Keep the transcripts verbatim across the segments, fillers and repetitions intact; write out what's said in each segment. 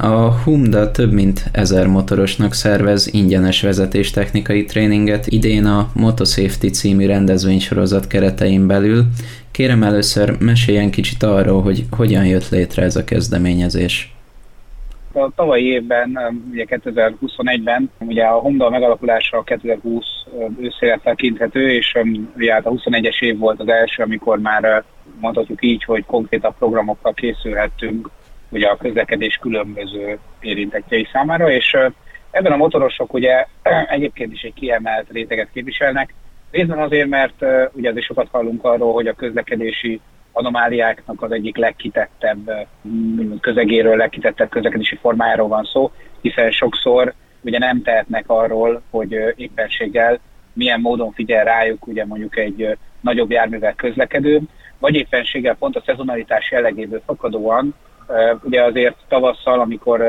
A HUMDA több mint ezer motorosnak szervez ingyenes vezetéstechnikai tréninget idén a Moto Safety című rendezvénysorozat keretein belül. Kérem, először meséljen kicsit arról, hogy hogyan jött létre ez a kezdeményezés. A tavalyi évben, ugye kétezer-huszonegyben, ugye a HUMDA megalakulása kétezer-húsz őszére tekinthető, és ugye hát a huszonegyes év volt az első, amikor már mondhatjuk így, hogy konkrétabb programokkal készülhettünk ugye a közlekedés különböző érintettjei számára, és ebben a motorosok ugye egyébként is egy kiemelt réteget képviselnek, részben azért, mert ugye azért sokat hallunk arról, hogy a közlekedési anomáliáknak az egyik legkitettebb közegéről, legkitettebb közlekedési formájáról van szó, hiszen sokszor ugye nem tehetnek arról, hogy éppenséggel milyen módon figyel rájuk ugye mondjuk egy nagyobb járművel közlekedő, vagy éppenséggel pont a szezonalitás jellegéből fakadóan, ugye azért tavasszal, amikor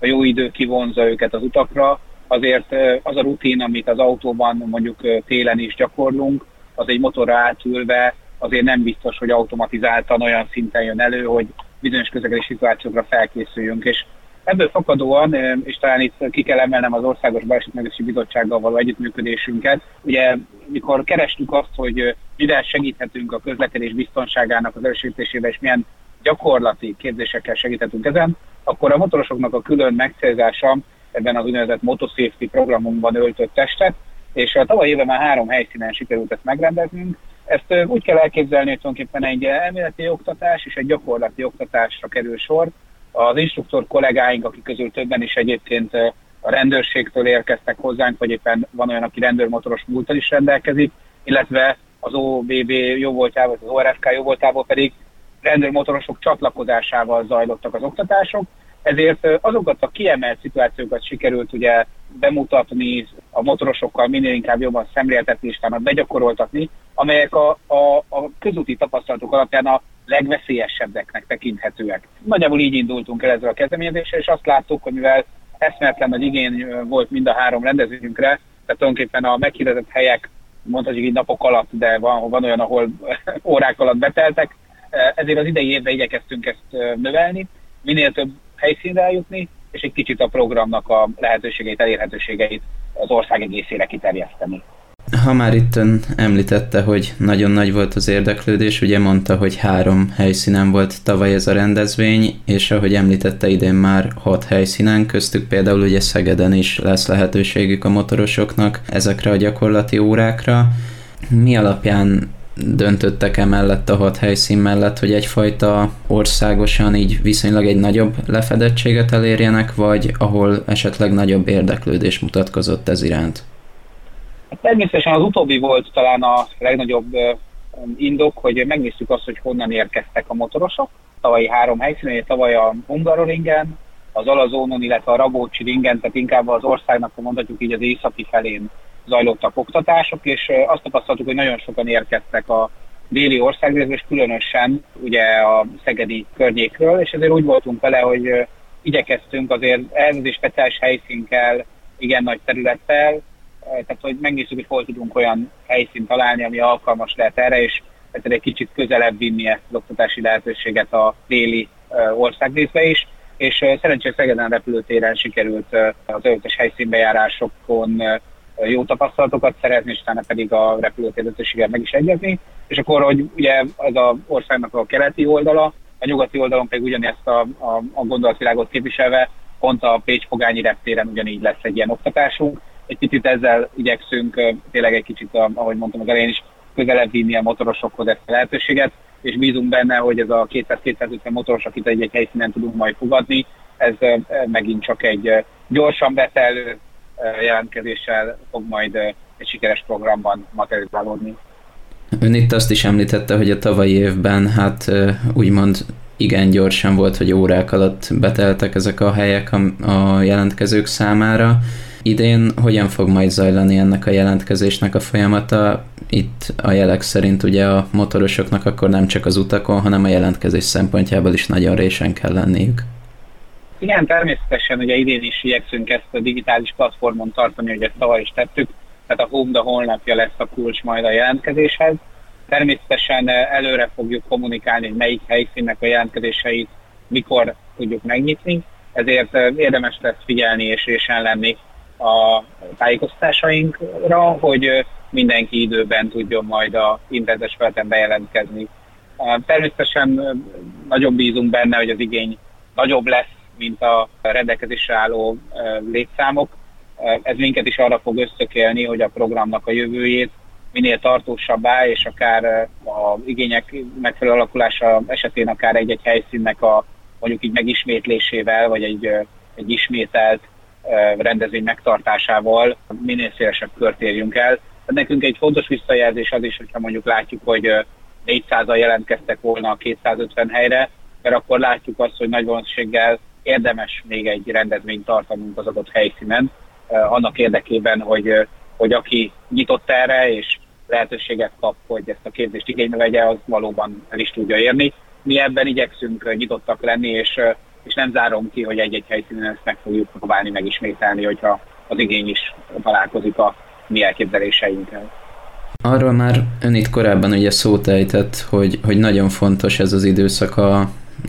a jó idő kivonza őket az utakra, azért az a rutin, amit az autóban mondjuk télen is gyakorlunk, az egy motorra átülve azért nem biztos, hogy automatizáltan olyan szinten jön elő, hogy bizonyos közlekedési szituációkra felkészüljünk. És ebből fakadóan, és talán itt ki kell emelnem az Országos Belsítősi Bizottsággal való együttműködésünket, ugye mikor kerestük azt, hogy mivel segíthetünk a közlekedés biztonságának az erősítésével, és milyen gyakorlati képzésekkel segíthetünk ezen, akkor a motorosoknak a külön megszerzása ebben az úgynevezett Moto Safety programunkban öltött testet, és a tavaly éve már három helyszínen sikerült ezt megrendeznünk. Ezt úgy kell elképzelni, hogy tulajdonképpen egy elméleti oktatás és egy gyakorlati oktatásra kerül sor. Az instruktor kollégáink, akik közül többen is egyébként a rendőrségtől érkeztek hozzánk, vagy éppen van olyan, aki rendőrmotoros múltal is rendelkezik, illetve az o bé bé jóvoltából, az o er ef ká jóvoltából pedig rendőrmotorosok csatlakozásával zajlottak az oktatások, ezért azokat a kiemelt szituációkat sikerült ugye bemutatni, a motorosokkal minél inkább jobban szemléltetni és talán begyakoroltatni, amelyek a, a, a közúti tapasztalatok alapján a legveszélyesebbeknek tekinthetőek. Nagyjából így indultunk el ezzel a kezdeményezéssel, és azt láttuk, hogy mivel eszméletlen nagy igény volt mind a három rendezvényünkre, tehát tulajdonképpen a meghirdetett helyek, mondhatjuk így napok alatt, de van, van olyan, ahol órák alatt beteltek, ezért az idei évben igyekeztünk ezt növelni, minél több helyszínre eljutni, és egy kicsit a programnak a lehetőségeit, elérhetőségeit az ország egészére kiterjeszteni. Ha már itt ön említette, hogy nagyon nagy volt az érdeklődés, ugye mondta, hogy három helyszínen volt tavaly ez a rendezvény, és ahogy említette, idén már hat helyszínen, köztük például ugye Szegeden is lesz lehetőségük a motorosoknak ezekre a gyakorlati órákra. Mi alapján döntöttek emellett a hat helyszín mellett, hogy egyfajta országosan így viszonylag egy nagyobb lefedettséget elérjenek, vagy ahol esetleg nagyobb érdeklődés mutatkozott ez iránt? Természetesen az utóbbi volt talán a legnagyobb indok, hogy megnéztük azt, hogy honnan érkeztek a motorosok. Tavalyi három helyszínen, tavaly a Hungaroringen, az Alazonon, illetve a Rabócsi ringen, tehát inkább az országnak, mondhatjuk így, az északi felén zajlottak oktatások, és azt tapasztaltuk, hogy nagyon sokan érkeztek a déli országrészből, és különösen ugye a szegedi környékről, és ezért úgy voltunk vele, hogy igyekeztünk azért elvizsgálni speciális helyszínkel, igen nagy területtel, tehát hogy megnézzük, hogy hol tudunk olyan helyszínt találni, ami alkalmas lehet erre, és ezért egy kicsit közelebb vinni ezt az oktatási lehetőséget a déli országrészbe is, és szerencsére Szegeden repülőtéren sikerült az előttes helyszínbejárásokon jó tapasztalatokat szerezni, és utána pedig a repülőtér ötösséggel meg is egyezni. És akkor, hogy ugye ez az országnak a keleti oldala, a nyugati oldalon pedig ugyanezt a, a, a gondolatvilágot képviselve, pont a Pécs-Pogányi reptéren ugyanígy lesz egy ilyen oktatásunk. Egy picit ezzel igyekszünk tényleg egy kicsit, ahogy mondtam az elején is, közelebb vinni a motorosokhoz ezt a lehetőséget, és bízunk benne, hogy ez a kétszáz-kétszázötven motoros, akit egy-egy helyszínen tudunk majd fogadni, ez megint csak egy gyorsan betelő jelentkezéssel fog majd egy sikeres programban materializálódni. Ön itt azt is említette, hogy a tavalyi évben hát úgymond igen gyorsan volt, hogy órák alatt beteltek ezek a helyek a jelentkezők számára. Idén hogyan fog majd zajlani ennek a jelentkezésnek a folyamata? Itt a jelek szerint ugye a motorosoknak akkor nem csak az utakon, hanem a jelentkezés szempontjából is nagyon résen kell lenniük. Igen, természetesen ugye idén is igyekszünk ezt a digitális platformon tartani, hogy ezt tavaly is tettük, tehát a HUMDA honlapja lesz a kulcs majd a jelentkezéshez. Természetesen előre fogjuk kommunikálni, hogy melyik helyszínnek a jelentkezéseit mikor tudjuk megnyitni. ezért érdemes lesz figyelni és résen lenni a tájékoztatásainkra, hogy mindenki időben tudjon majd a internetes felületen bejelentkezni. Természetesen nagyobb bízunk benne, hogy az igény nagyobb lesz, mint a rendelkezésre álló létszámok. Ez minket is arra fog összökélni, hogy a programnak a jövőjét minél tartósabbá, és akár az igények megfelelő alakulása esetén akár egy-egy helyszínnek a mondjuk így megismétlésével, vagy egy, egy ismételt rendezvény megtartásával minél szélesebb kört érjünk el. Nekünk egy fontos visszajelzés az is, hogyha mondjuk látjuk, hogy négyszázan jelentkeztek volna a kétszázötven helyre, mert akkor látjuk azt, hogy nagy valószínűséggel érdemes még egy rendezvényt tartanunk az adott helyszínen, annak érdekében, hogy, hogy aki nyitott erre és lehetőséget kap, hogy ezt a képzést igénybe vegye, az valóban el is tudja érni. Mi ebben igyekszünk nyitottak lenni, és, és nem zárom ki, hogy egy-egy helyszínen ezt meg fogjuk próbálni megismételni, hogyha az igény is találkozik a mi elképzeléseinkkel. Arról már ön itt korábban ugye szót ejtett, hogy, hogy nagyon fontos ez az időszak a,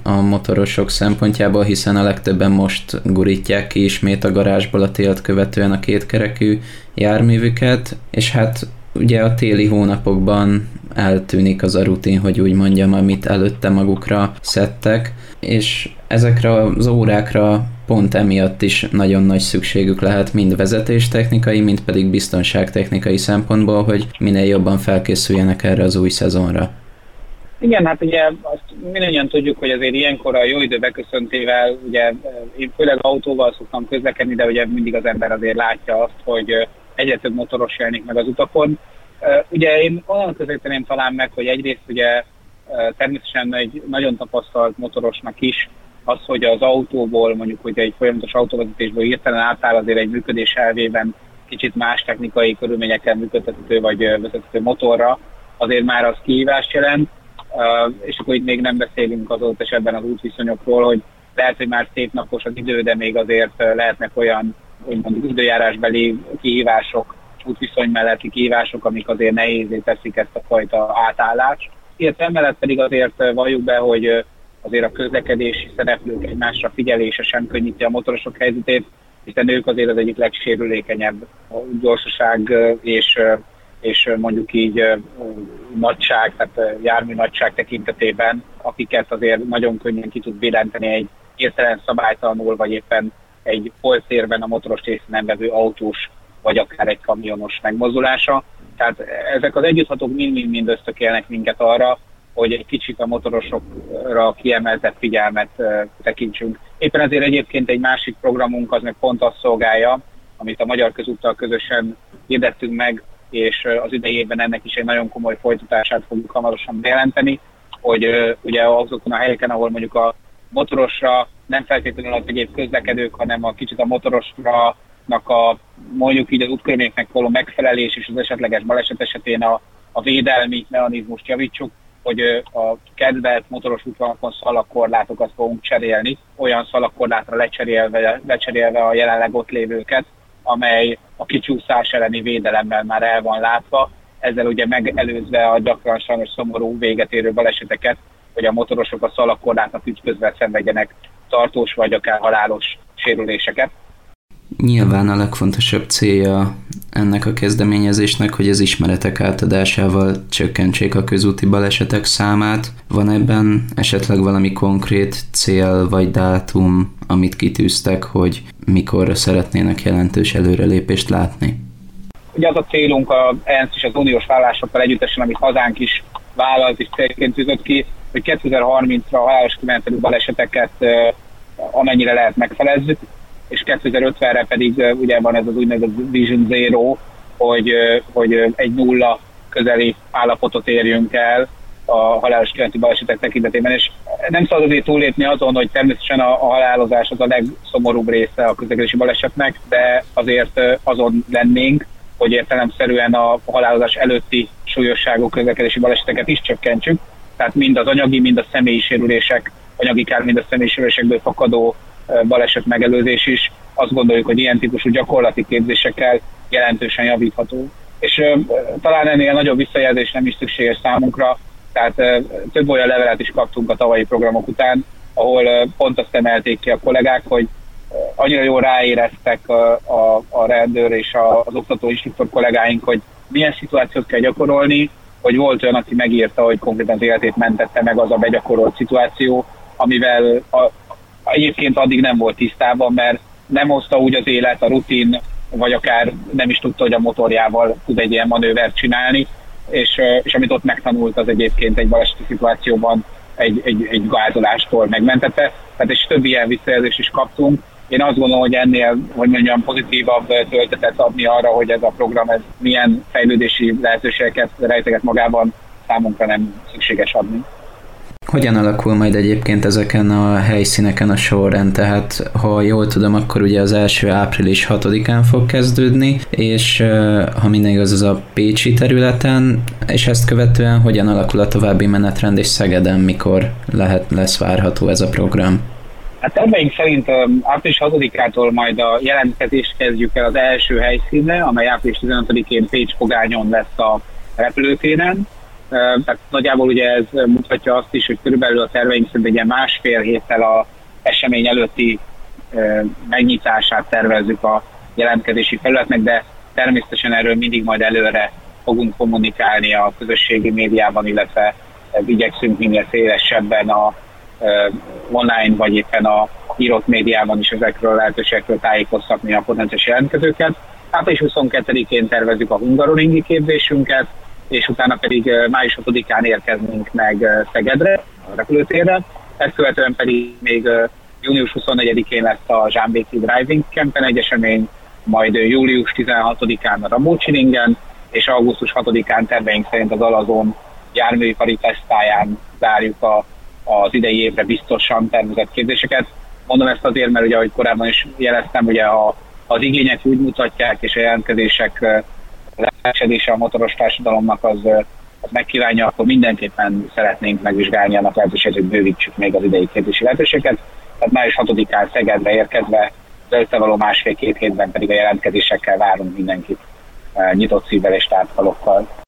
a motorosok szempontjából, hiszen a legtöbben most gurítják ki ismét a garázsból a télt követően a kétkerekű járművüket, és hát ugye a téli hónapokban eltűnik az a rutin, hogy úgy mondjam, amit előtte magukra szedtek, és ezekre az órákra pont emiatt is nagyon nagy szükségük lehet mind vezetéstechnikai, mind pedig biztonságtechnikai szempontból, hogy minél jobban felkészüljenek erre az új szezonra. Igen, hát ugye azt mindannyian tudjuk, hogy azért ilyenkor a jó idő beköszöntével, ugye én főleg autóval szoktam közlekedni, de ugye mindig az ember azért látja azt, hogy egyre több motoros jelenik meg az utakon. Ugye én onnan közelíteném talán meg, hogy egyrészt ugye természetesen egy nagyon tapasztalt motorosnak is az, hogy az autóból, mondjuk hogy egy folyamatos autóvezetésből hirtelen átáll, azért egy működés elvében kicsit más technikai körülményekkel működtető vagy vezethető motorra, azért már az kihívást jelent, és akkor itt még nem beszélünk az ott esetben az útviszonyokról, hogy lehet, hogy már szép napos az idő, de még azért lehetnek olyan úgymond időjárásbeli kihívások, útviszony melletti kihívások, amik azért nehézé teszik ezt a fajta átállást. Illetve emellett pedig azért valljuk be, hogy azért a közlekedési szereplők egymásra figyelése sem könnyíti a motorosok helyzetét, hiszen ők azért az egyik legsérülékenyebb gyorsaság és, és mondjuk így nagyság, tehát jármű nagyság tekintetében, akiket azért nagyon könnyen ki tud billenteni egy értelen szabálytalanul, vagy éppen egy polcérben a motoros részben vevő autós, vagy akár egy kamionos megmozdulása. Tehát ezek az együtthatók mind-mind ösztökélnek minket arra, hogy egy kicsit a motorosokra kiemeltett figyelmet tekintsünk. Éppen ezért egyébként egy másik programunk az meg pont azt szolgálja, amit a Magyar Közúttal közösen hirdettünk meg, és az idejében ennek is egy nagyon komoly folytatását fogjuk hamarosan bejelenteni, hogy ugye azokon a helyeken, ahol mondjuk a motorosra nem feltétlenül az egyéb közlekedők, hanem a kicsit a motorosra a mondjuk így az útkörülményeknek való megfelelés és az esetleges baleset esetén a, a védelmi mechanizmust javítsuk, hogy a kedvelt motoros útvonalakon szalagkorlátokat fogunk cserélni, olyan szalagkorlátra lecserélve, lecserélve a jelenleg ott lévőket, amely a kicsúszás elleni védelemmel már el van látva, ezzel ugye megelőzve a gyakran sajnos szomorú véget érő baleseteket, hogy a motorosok a szalagkorlátnak ütközve szenvedjenek tartós vagy akár halálos sérüléseket. Nyilván a legfontosabb célja ennek a kezdeményezésnek, hogy az ismeretek átadásával csökkentsék a közúti balesetek számát. Van ebben esetleg valami konkrét cél vagy dátum, amit kitűztek, hogy mikorra szeretnének jelentős előrelépést látni? Ugye az a célunk a ENSZ és az uniós vállalásokkal együttesen, amit hazánk is vállalt és célként tűzött ki, hogy kétezer-harmincra a halálos kimenetelű baleseteket amennyire lehet megfelezzük, és kétezer-ötvenre pedig ugye van ez az úgynevezett Vision Zero, hogy, hogy egy nulla közeli állapotot érjünk el a halálos kimenetelű balesetek tekintetében. És nem szabad azért túllépni azon, hogy természetesen a, a halálozás az a legszomorúbb része a közlekedési balesetnek, de azért azon lennénk, hogy értelemszerűen a halálozás előtti súlyosságú közlekedési baleseteket is csökkentsük. Tehát mind az anyagi, mind a személyi sérülések, anyagi kár, mind a személyi sérülésekből fakadó baleset megelőzés is, azt gondoljuk, hogy ilyen típusú gyakorlati képzésekkel jelentősen javítható. És ö, talán ennél nagyobb visszajelzés nem is szükséges számunkra, tehát ö, több olyan levelet is kaptunk a tavalyi programok után, ahol ö, pont azt emelték ki a kollégák, hogy annyira jól ráéreztek a, a, a rendőr és a, az oktató instruktor kollégáink, hogy milyen szituációt kell gyakorolni, hogy volt olyan, aki megírta, hogy konkrétan az életét mentette meg az a begyakorolt szituáció, amivel a, egyébként addig nem volt tisztában, mert nem hozta úgy az élet, a rutin, vagy akár nem is tudta, hogy a motorjával tud egy ilyen manővert csinálni, és, és amit ott megtanult, az egyébként egy baleseti szituációban egy, egy, egy gázolástól megmentette. Tehát és több ilyen visszajelzést is kaptunk. Én azt gondolom, hogy ennél, hogy mondjam, pozitívabb töltetet adni arra, hogy ez a program ez milyen fejlődési lehetőségeket rejteget magában, számunkra nem szükséges adni. Hogyan alakul majd egyébként ezeken a helyszíneken a sorrend? Tehát, ha jól tudom, akkor ugye az első április hatodikán fog kezdődni, és ha minden igaz, az a pécsi területen, és ezt követően hogyan alakul a további menetrend, és Szegeden mikor lehet, lesz várható ez a program? Hát terveink szerint április hatodikától majd a jelentkezést kezdjük el az első helyszínre, amely április tizenötödikén Pécs-Pogányon lesz a repülőtéren. Tehát nagyjából ugye ez mutatja azt is, hogy körülbelül a terveink szerint egy másfél héttel az esemény előtti megnyitását tervezzük a jelentkezési felületnek, de természetesen erről mindig majd előre fogunk kommunikálni a közösségi médiában, illetve igyekszünk minél szélesebben a online vagy éppen a írott médiában is ezekről a lehetőségekről tájékoztatni a potenciális jelentkezőket. április huszonkettedikén tervezzük a hungaroringi képzésünket, és utána pedig május hatodikán érkeznénk meg Szegedre, a repülőtérre. Ezt követően pedig még június huszonnegyedikén lesz a Zsámbéki Driving Campen egy esemény, majd július tizenhatodikán a Rabócsiringen, és augusztus hatodikán terveink szerint az Alazon járműipari tesztáján zárjuk a, az idei évre biztosan tervezett képzéseket. Mondom ezt azért, mert ugye, ahogy korábban is jeleztem, ugye a, az igények úgy mutatják, és a jelentkezések lelkesedése a motoros társadalomnak az, az megkívánja, akkor mindenképpen szeretnénk megvizsgálni annak lehetőséget, hogy bővítsük még az idei képzési lehetőséget. Tehát május hatodikán Szegedre érkezve, az összevaló másfél-két hétben pedig a jelentkezésekkel várunk mindenkit nyitott szívvel és tártkalokkal.